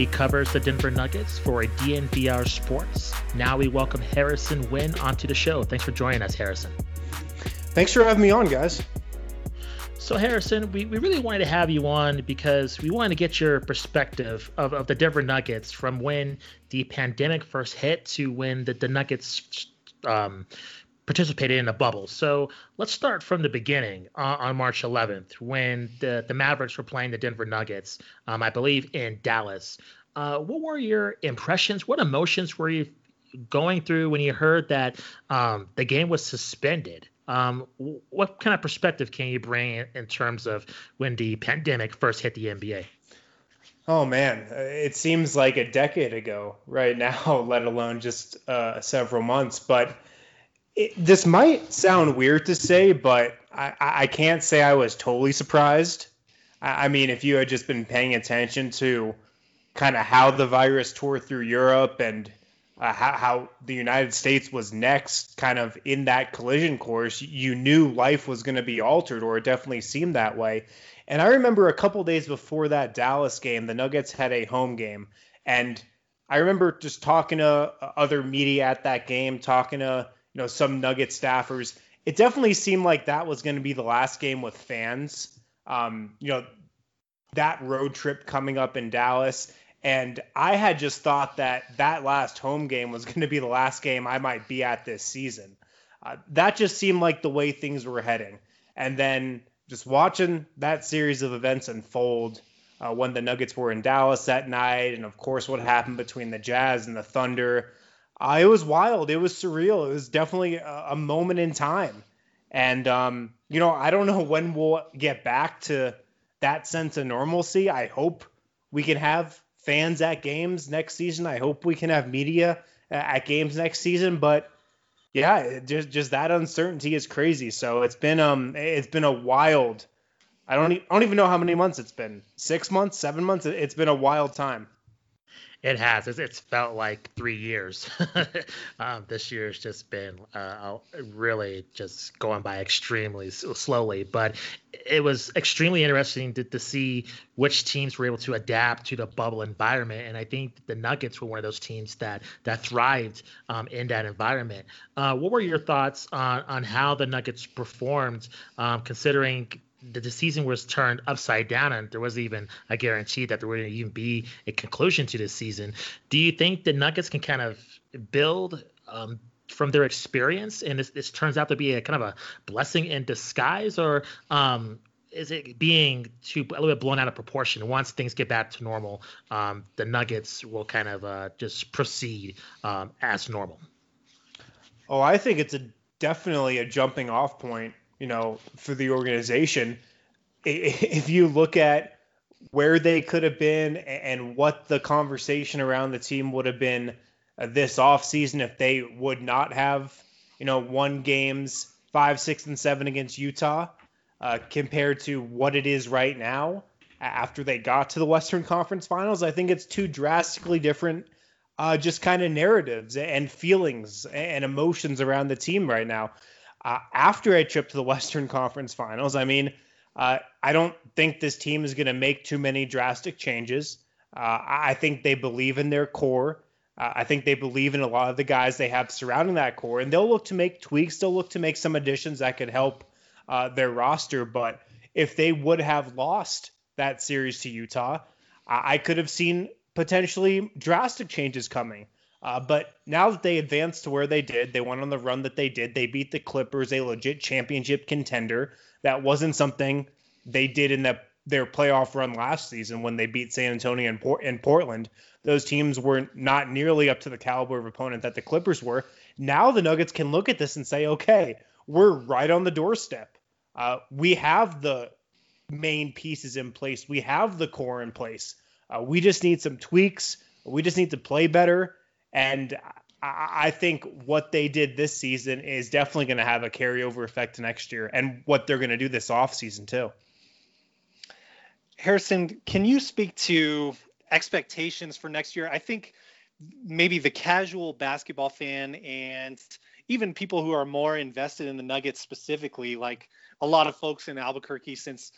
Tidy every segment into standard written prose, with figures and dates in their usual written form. He covers the Denver Nuggets for DNVR Sports. Now we welcome Harrison Wind onto the show. Thanks for joining us, Harrison. Thanks for having me on, guys. So Harrison, we really wanted to have you on because we wanted to get your perspective of the Denver Nuggets from when the pandemic first hit to when the Nuggets participated in the bubble. So let's start from the beginning on March 11th when the Mavericks were playing the Denver Nuggets, I believe in Dallas. What were your impressions? What emotions were you going through when you heard that the game was suspended? What kind of perspective can you bring in terms of when the pandemic first hit the NBA? Oh, man, it seems like a decade ago right now, let alone just several months. But this might sound weird to say, but I can't say I was totally surprised. I mean, if you had just been paying attention to kind of how the virus tore through Europe and how the United States was next kind of in that collision course, you knew life was going to be altered, or it definitely seemed that way. And I remember a couple days before that Dallas game, the Nuggets had a home game. And I remember just talking to other media at that game, talking to some Nugget staffers. It definitely seemed like that was going to be the last game with fans. That road trip coming up in Dallas. And I had just thought that that last home game was going to be the last game I might be at this season. That just seemed like the way things were heading. And then just watching that series of events unfold when the Nuggets were in Dallas that night. And of course, what happened between the Jazz and the Thunder. It was wild. It was surreal. It was definitely a moment in time. And, I don't know when we'll get back to that sense of normalcy. I hope we can have fans at games next season. I hope we can have media at games next season. But, yeah, just that uncertainty is crazy. So it's been a wild – I don't even know how many months it's been. 6 months, 7 months? It's been a wild time. It has. It's felt like 3 years. This year's just been really just going by extremely slowly. But it was extremely interesting to see which teams were able to adapt to the bubble environment. And I think the Nuggets were one of those teams that thrived in that environment. What were your thoughts on how the Nuggets performed, considering the season was turned upside down and there wasn't even a guarantee that there would even be a conclusion to this season? Do you think the Nuggets can kind of build from their experience and this turns out to be a kind of a blessing in disguise, or is it being a little bit blown out of proportion? Once things get back to normal, the Nuggets will kind of just proceed as normal. Oh, I think it's definitely a jumping off point for the organization. If you look at where they could have been and what the conversation around the team would have been this offseason if they would not have, won games 5, 6, and 7 against Utah compared to what it is right now after they got to the Western Conference Finals, I think it's two drastically different just kind of narratives and feelings and emotions around the team right now. After a trip to the Western Conference Finals, I don't think this team is going to make too many drastic changes. I think they believe in their core. I think they believe in a lot of the guys they have surrounding that core, and they'll look to make tweaks. They'll look to make some additions that could help their roster. But if they would have lost that series to Utah, I could have seen potentially drastic changes coming. But now that they advanced to where they did, they went on the run that they did. They beat the Clippers, a legit championship contender. That wasn't something they did in their playoff run last season when they beat San Antonio and Portland. Those teams were not nearly up to the caliber of opponent that the Clippers were. Now the Nuggets can look at this and say, okay, we're right on the doorstep. We have the main pieces in place. We have the core in place. We just need some tweaks. We just need to play better. And I think what they did this season is definitely going to have a carryover effect next year and what they're going to do this offseason too. Harrison, can you speak to expectations for next year? I think maybe the casual basketball fan and even people who are more invested in the Nuggets specifically, like a lot of folks in Albuquerque, since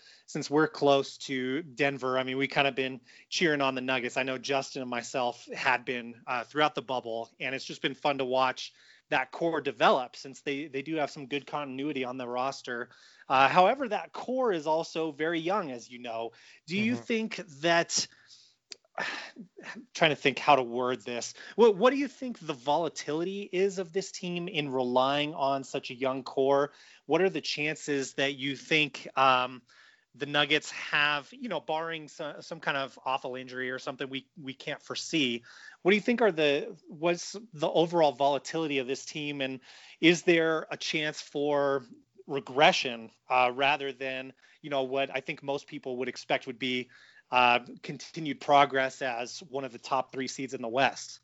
we're close to Denver, I mean, we kind of been cheering on the Nuggets. I know Justin and myself had been throughout the bubble, and it's just been fun to watch that core develop, since they do have some good continuity on the roster. However, that core is also very young, as you know. Do you think that – I'm trying to think how to word this. What do you think the volatility is of this team in relying on such a young core? What are the chances that you think the Nuggets have, you know, barring some kind of awful injury or something we can't foresee? What do you think what's the overall volatility of this team? And is there a chance for regression rather than, you know, what I think most people would expect would be continued progress as one of the top three seeds in the West?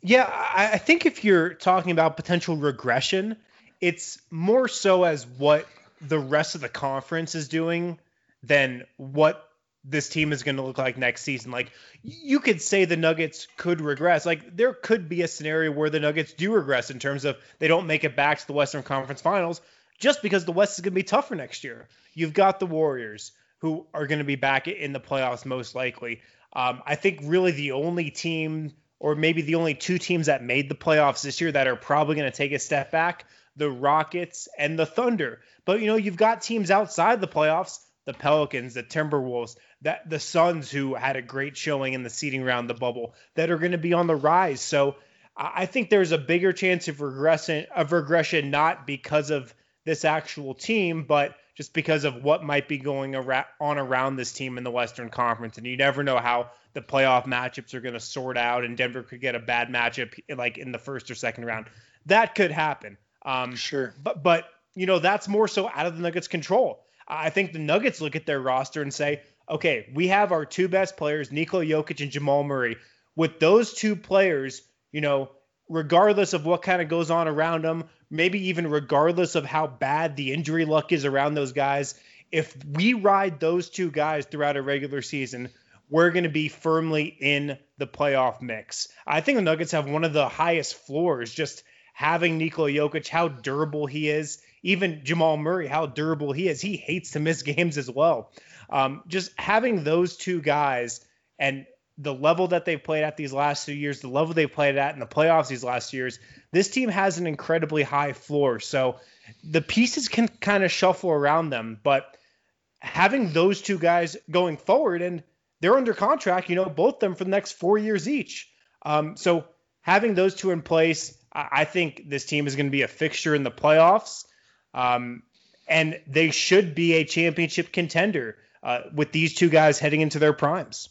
Yeah, I think if you're talking about potential regression, it's more so as what the rest of the conference is doing than what this team is going to look like next season. Like, you could say the Nuggets could regress. Like, there could be a scenario where the Nuggets do regress in terms of they don't make it back to the Western Conference Finals, just because the West is going to be tougher next year. You've got the Warriors, who are going to be back in the playoffs most likely. I think really the only team, or maybe the only two teams that made the playoffs this year that are probably going to take a step back, the Rockets and the Thunder. But, you know, you've got teams outside the playoffs, the Pelicans, the Timberwolves, that the Suns, who had a great showing in the seeding round, the bubble, that are going to be on the rise. So I think there's a bigger chance of regression, not because of this actual team, but just because of what might be going on around this team in the Western Conference. And you never know how the playoff matchups are going to sort out, and Denver could get a bad matchup like in the first or second round. That could happen. Sure. But, you know, that's more so out of the Nuggets' control. I think the Nuggets look at their roster and say, okay, we have our two best players, Nikola Jokic and Jamal Murray. With those two players, you know, regardless of what kind of goes on around them, maybe even regardless of how bad the injury luck is around those guys, if we ride those two guys throughout a regular season, we're going to be firmly in the playoff mix. I think the Nuggets have one of the highest floors, just having Nikola Jokic, how durable he is. Even Jamal Murray, how durable he is. He hates to miss games as well. Just having those two guys and the level that they've played at these last 2 years, the level they played at in the playoffs these last years, this team has an incredibly high floor. So the pieces can kind of shuffle around them. But having those two guys going forward, and they're under contract, you know, both of them for the next 4 years each. So having those two in place, I think this team is going to be a fixture in the playoffs. And they should be a championship contender with these two guys heading into their primes.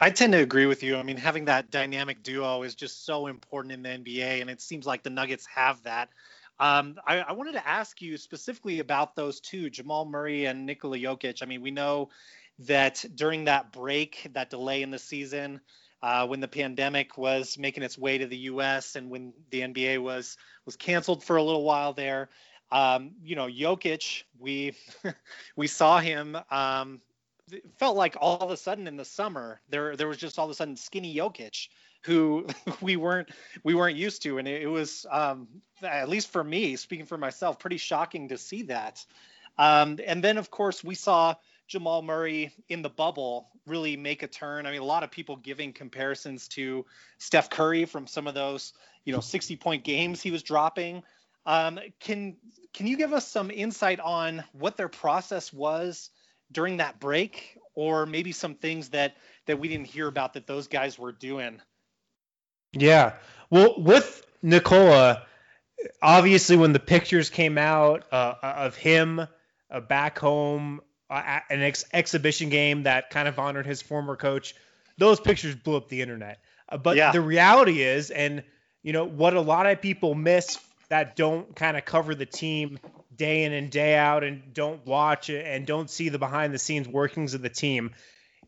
I tend to agree with you. I mean, having that dynamic duo is just so important in the NBA, and it seems like the Nuggets have that. I wanted to ask you specifically about those two, Jamal Murray and Nikola Jokic. I mean, we know that during that break, that delay in the season, when the pandemic was making its way to the U.S. and when the NBA was canceled for a little while there, you know, Jokic, we saw him, it felt like all of a sudden in the summer, there was just all of a sudden skinny Jokic, who we weren't used to. And it was, at least for me, speaking for myself, pretty shocking to see that. And then, of course, we saw Jamal Murray in the bubble really make a turn. I mean, a lot of people giving comparisons to Steph Curry from some of those, you know, 60-point games he was dropping. Can you give us some insight on what their process was during that break, or maybe some things that we didn't hear about that those guys were doing? Yeah. Well, with Nikola, obviously when the pictures came out of him back home at an exhibition game that kind of honored his former coach, those pictures blew up the internet. But yeah, the reality is, and you know, what a lot of people miss that don't kind of cover the team day in and day out and don't watch it and don't see the behind the scenes workings of the team.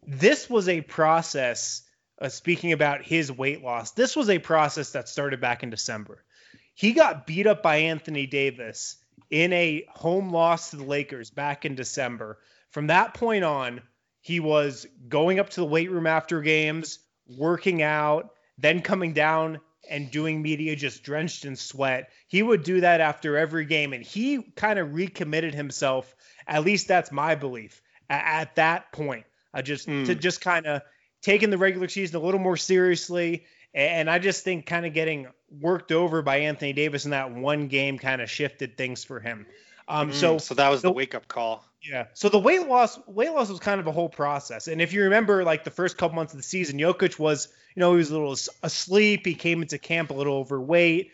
This was a process, speaking about his weight loss, this was a process that started back in December. He got beat up by Anthony Davis in a home loss to the Lakers back in December. From that point on, he was going up to the weight room after games, working out, then coming down and doing media just drenched in sweat. He would do that after every game, and he kind of recommitted himself, at least that's my belief, at that point. To just kind of taking the regular season a little more seriously, and I just think kind of getting worked over by Anthony Davis in that one game kind of shifted things for him. So that was the wake-up call. Yeah. So the weight loss was kind of a whole process. And if you remember, like the first couple months of the season, Jokic was, he was a little asleep. He came into camp a little overweight,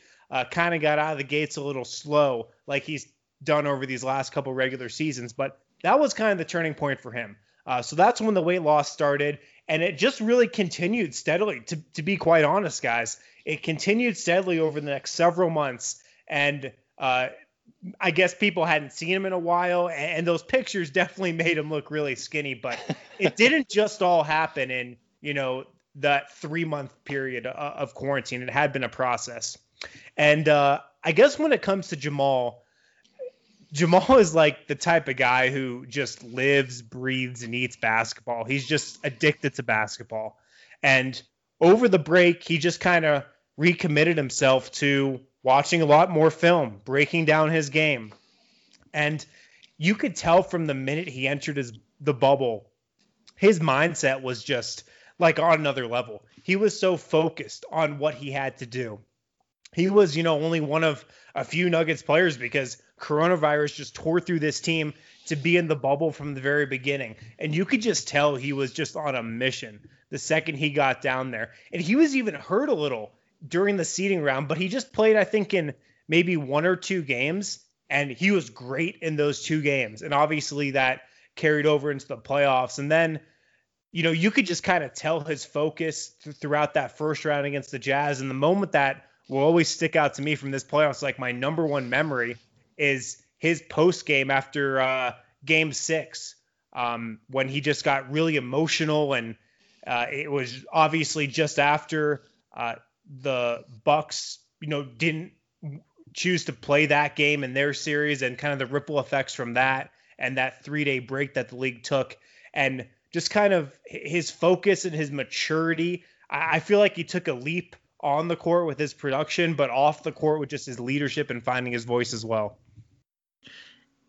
kind of got out of the gates a little slow, like he's done over these last couple regular seasons. But that was kind of the turning point for him. So that's when the weight loss started, and it just really continued steadily. To be quite honest, guys, it continued steadily over the next several months, and I guess people hadn't seen him in a while, and those pictures definitely made him look really skinny, but it didn't just all happen in, that 3-month period of quarantine. It had been a process. And I guess when it comes to Jamal is like the type of guy who just lives, breathes, and eats basketball. He's just addicted to basketball. And over the break, he just kind of recommitted himself to watching a lot more film, breaking down his game. And you could tell from the minute he entered the bubble, his mindset was just like on another level. He was so focused on what he had to do. He was, only one of a few Nuggets players because coronavirus just tore through this team to be in the bubble from the very beginning. And you could just tell he was just on a mission the second he got down there. And he was even hurt a little during the seeding round, but he just played, I think, in maybe 1 or 2 games, and he was great in those 2 games. And obviously that carried over into the playoffs. And then, you could just kind of tell his focus throughout that first round against the Jazz. And the moment that will always stick out to me from this playoffs, like my number one memory is his post game after game 6, when he just got really emotional. And it was obviously just after the Bucks, didn't choose to play that game in their series, and kind of the ripple effects from that and that 3-day break that the league took, and just kind of his focus and his maturity. I feel like he took a leap on the court with his production, but off the court with just his leadership and finding his voice as well.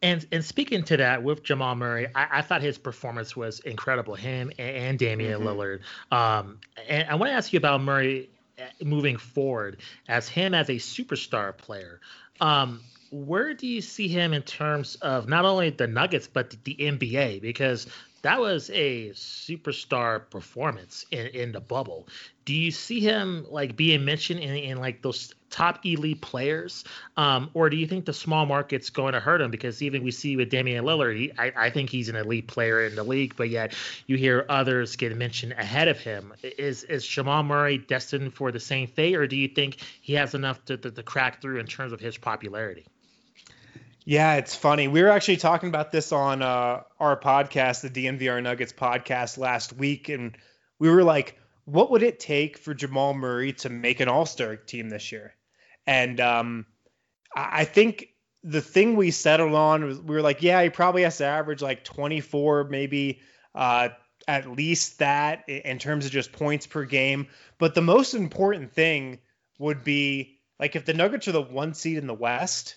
And speaking to that with Jamal Murray, I thought his performance was incredible, him and Damian Lillard. And I want to ask you about Murray moving forward as him as a superstar player. Where do you see him in terms of not only the Nuggets, but the NBA? Because that was a superstar performance in the bubble. Do you see him like being mentioned in like those top elite players? Or do you think the small market's going to hurt him? Because even we see with Damian Lillard, I think he's an elite player in the league, but yet you hear others get mentioned ahead of him. Is Jamal Murray destined for the same fate, or do you think he has enough to crack through in terms of his popularity? Yeah, it's funny. We were actually talking about this on our podcast, the DNVR Nuggets podcast, last week, and we were like, what would it take for Jamal Murray to make an all-star team this year? And I think the thing we settled on was, we were like, yeah, he probably has to average like 24, maybe at least that in terms of just points per game. But the most important thing would be, like, if the Nuggets are the 1 seed in the West,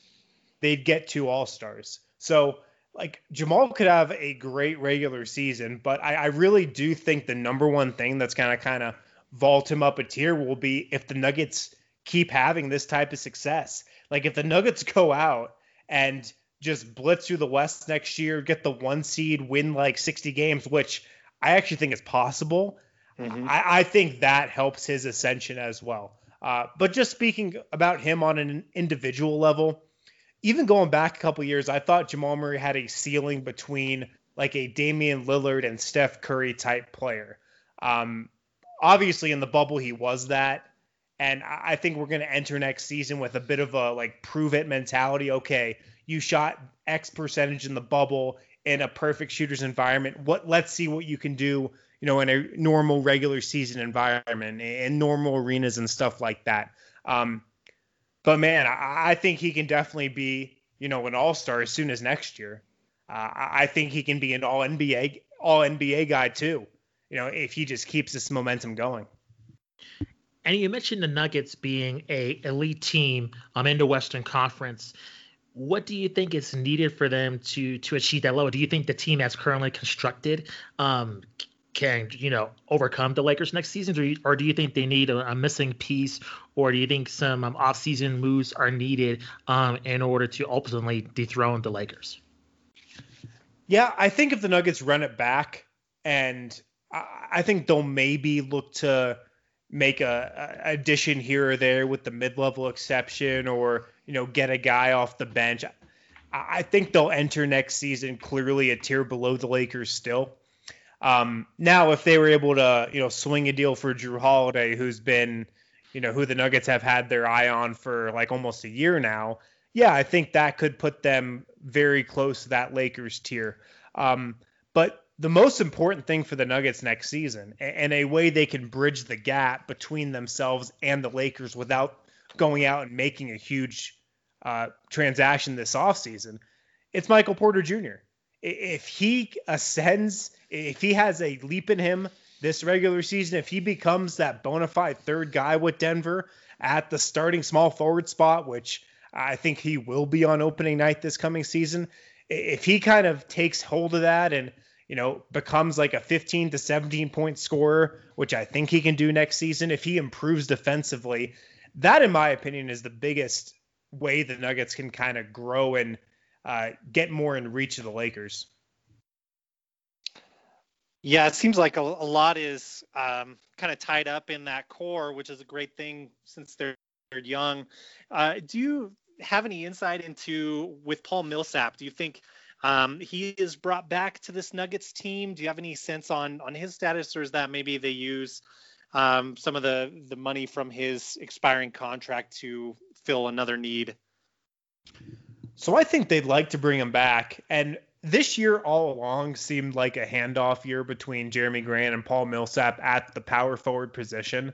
they'd get 2 all-stars. So like Jamal could have a great regular season, but I really do think the number one thing that's going to kind of vault him up a tier will be if the Nuggets keep having this type of success. Like if the Nuggets go out and just blitz through the West next year, get the 1 seed, win like 60 games, which I actually think is possible. Mm-hmm. I think that helps his ascension as well. But just speaking about him on an individual level, even going back a couple years, I thought Jamal Murray had a ceiling between like a Damian Lillard and Steph Curry type player. Obviously, in the bubble, he was that. And I think we're going to enter next season with a bit of a like prove it mentality. Okay, you shot X percentage in the bubble in a perfect shooter's environment. Let's see what you can do, in a normal regular season environment, in normal arenas and stuff like that. But, man, I think he can definitely be, an all-star as soon as next year. I think he can be an all-NBA guy, too, if he just keeps this momentum going. And you mentioned the Nuggets being an elite team in the Western Conference. What do you think is needed for them to achieve that level? Do you think the team that's currently constructed can, overcome the Lakers next season? Or do you think they need a missing piece? Or do you think some offseason moves are needed in order to ultimately dethrone the Lakers? Yeah, I think if the Nuggets run it back, and I think they'll maybe look to make a addition here or there with the mid-level exception, or get a guy off the bench. I think they'll enter next season clearly a tier below the Lakers still. Now, if they were able to swing a deal for Jrue Holiday, who's been who the Nuggets have had their eye on for like almost a year now, yeah, I think that could put them very close to that Lakers tier. But the most important thing for the Nuggets next season, and a way they can bridge the gap between themselves and the Lakers without going out and making a huge transaction this offseason, it's Michael Porter Jr. If he ascends, if he has a leap in him this regular season, if he becomes that bona fide third guy with Denver at the starting small forward spot, which I think he will be on opening night this coming season, if he kind of takes hold of that and becomes like a 15 to 17 point scorer, which I think he can do next season if he improves defensively. That, in my opinion, is the biggest way the Nuggets can kind of grow and get more in reach of the Lakers. Yeah, it seems like a lot is kind of tied up in that core, which is a great thing since they're young. Do you have any insight into with Paul Millsap? Do you think he is brought back to this Nuggets team? Do you have any sense on his status, or is that maybe they use some of the money from his expiring contract to fill another need? So I think they'd like to bring him back. And this year all along seemed like a handoff year between Jeremy Grant and Paul Millsap at the power forward position.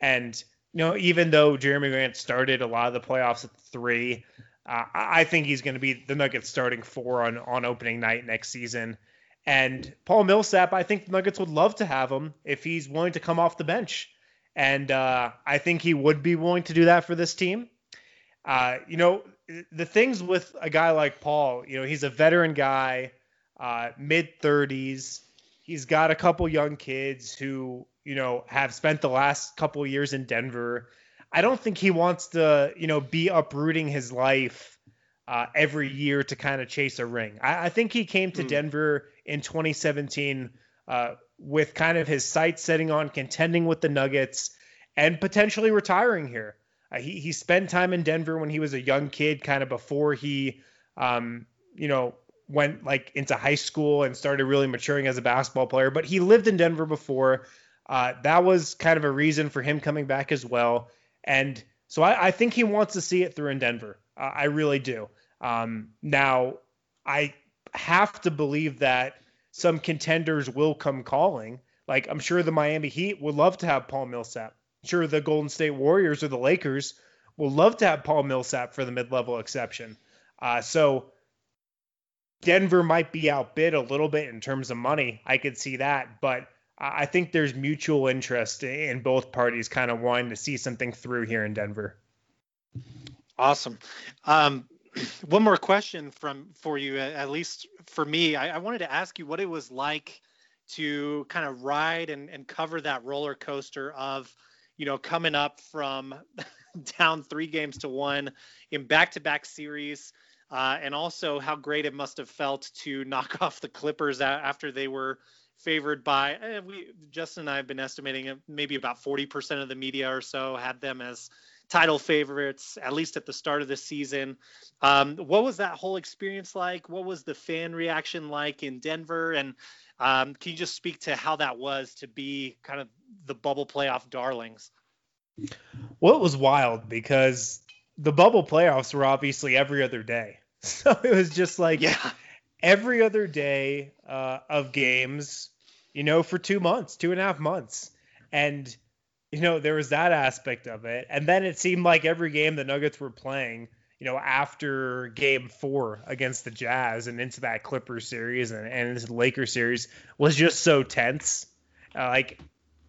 And, even though Jeremy Grant started a lot of the playoffs at 3, I think he's going to be the Nuggets starting 4 on opening night next season. And Paul Millsap, I think the Nuggets would love to have him if he's willing to come off the bench. And I think he would be willing to do that for this team. The things with a guy like Paul, he's a veteran guy, mid-30s. He's got a couple young kids who, have spent the last couple years in Denver. I don't think he wants to, be uprooting his life every year to kind of chase a ring. I think he came to Denver in 2017 with kind of his sights setting on contending with the Nuggets and potentially retiring here. He spent time in Denver when he was a young kid, kind of before he, went like into high school and started really maturing as a basketball player. But he lived in Denver before. That was kind of a reason for him coming back as well. And so I think he wants to see it through in Denver. I really do. Now, I have to believe that some contenders will come calling. Like, I'm sure the Miami Heat would love to have Paul Millsap. I'm sure the Golden State Warriors or the Lakers will love to have Paul Millsap for the mid-level exception. So Denver might be outbid a little bit in terms of money. I could see that, but I think there's mutual interest in both parties kind of wanting to see something through here in Denver. Awesome. One more question for you, at least for me. I wanted to ask you what it was like to kind of ride and cover that roller coaster of, coming up from down 3 games to 1 in back-to-back series, and also how great it must have felt to knock off the Clippers after they were favored by, Justin and I have been estimating maybe about 40% of the media or so had them as title favorites, at least at the start of the season. What was that whole experience like? What was the fan reaction like in Denver? And can you just speak to how that was to be kind of the bubble playoff darlings? Well, it was wild because the bubble playoffs were obviously every other day. So it was just like, every other day of games, for 2 months, 2.5 months. And, there was that aspect of it. And then it seemed like every game the Nuggets were playing, after game 4 against the Jazz and into that Clippers series and into the Lakers series was just so tense. Like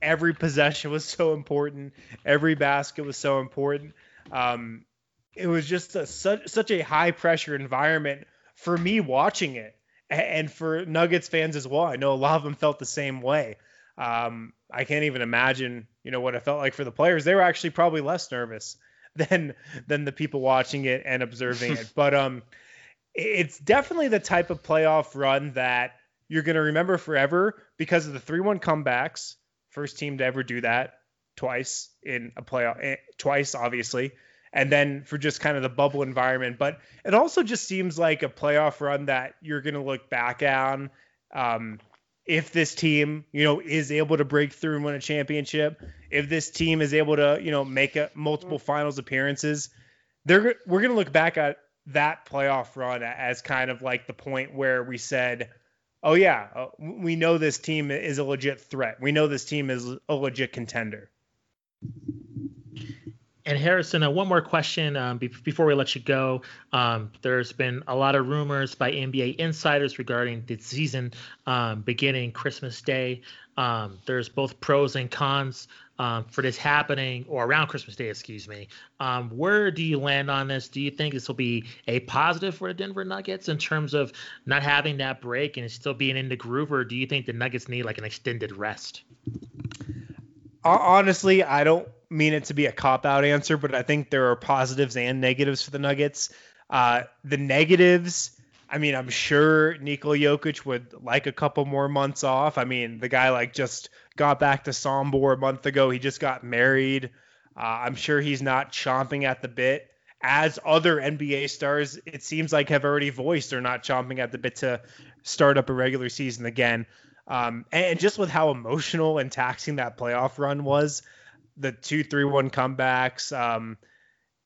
Every possession was so important. Every basket was so important. It was just such a high pressure environment for me watching it, and for Nuggets fans as well. I know a lot of them felt the same way. I can't even imagine, what it felt like for the players. They were actually probably less nervous than the people watching it and observing it. But it's definitely the type of playoff run that you're going to remember forever because of the 3-1 comebacks. First team to ever do that twice in a playoff, twice, obviously. And then for just kind of the bubble environment. But it also just seems like a playoff run that you're going to look back on. If this team, is able to break through and win a championship, if this team is able to, make multiple finals appearances, we're going to look back at that playoff run as kind of like the point where we said, oh, yeah, we know this team is a legit threat. We know this team is a legit contender. And Harrison, one more question before we let you go. There's been a lot of rumors by NBA insiders regarding the season beginning Christmas Day. There's both pros and cons for this happening, or around Christmas Day, excuse me. Where do you land on this? Do you think this will be a positive for the Denver Nuggets in terms of not having that break and still being in the groove, or do you think the Nuggets need like an extended rest? Honestly, I don't mean it to be a cop-out answer, but I think there are positives and negatives for the Nuggets. The negatives, I'm sure Nikola Jokic would like a couple more months off. The guy just got back to Sombor a month ago. He just got married. I'm sure he's not chomping at the bit, as other NBA stars, it seems like, have already voiced they're not chomping at the bit to start up a regular season again. And just with how emotional and taxing that playoff run was, the 2-3-1 comebacks,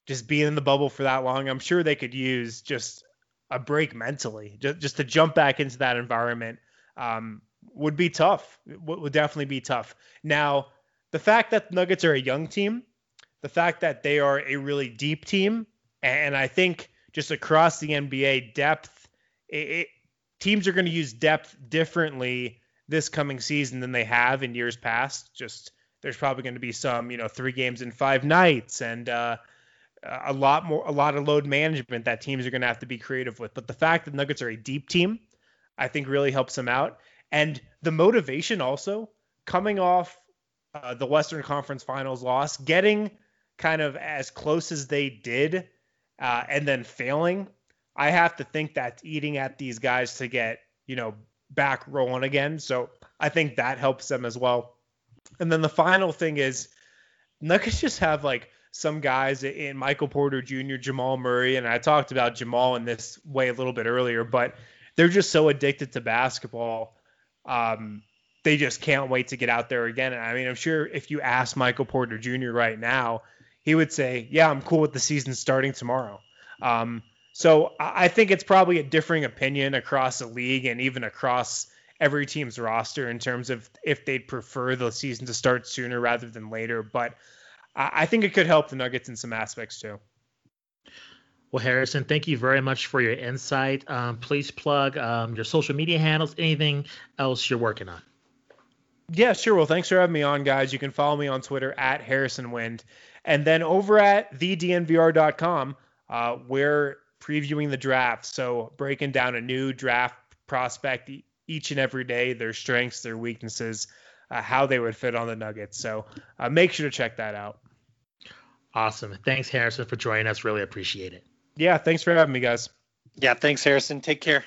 just being in the bubble for that long, I'm sure they could use just a break mentally, just to jump back into that environment would be tough. Would definitely be tough. Now, the fact that the Nuggets are a young team, the fact that they are a really deep team, and I think just across the NBA, depth, teams are going to use depth differently this coming season than they have in years past. Just there's probably going to be some, 3 games in 5 nights and a lot of load management that teams are going to have to be creative with. But the fact that Nuggets are a deep team, I think really helps them out. And the motivation also coming off the Western Conference Finals loss, getting kind of as close as they did and then failing. I have to think that's eating at these guys to get, back rolling again. So I think that helps them as well. And then the final thing is Nuggets just have some guys in Michael Porter Jr., Jamal Murray. And I talked about Jamal in this way a little bit earlier, but they're just so addicted to basketball. They just can't wait to get out there again. And I'm sure if you ask Michael Porter Jr. right now, he would say, yeah, I'm cool with the season starting tomorrow. So I think it's probably a differing opinion across the league and even across every team's roster in terms of if they'd prefer the season to start sooner rather than later. But I think it could help the Nuggets in some aspects too. Well, Harrison, thank you very much for your insight. Please plug your social media handles, anything else you're working on. Yeah, sure. Well, thanks for having me on, guys. You can follow me on Twitter at Harrison Wind. And then over at thednvr.com, where previewing the draft. So breaking down a new draft prospect each and every day, their strengths, their weaknesses, how they would fit on the Nuggets. So make sure to check that out. Awesome. Thanks, Harrison, for joining us. Really appreciate it. Yeah, thanks for having me, guys. Yeah, thanks, Harrison. Take care.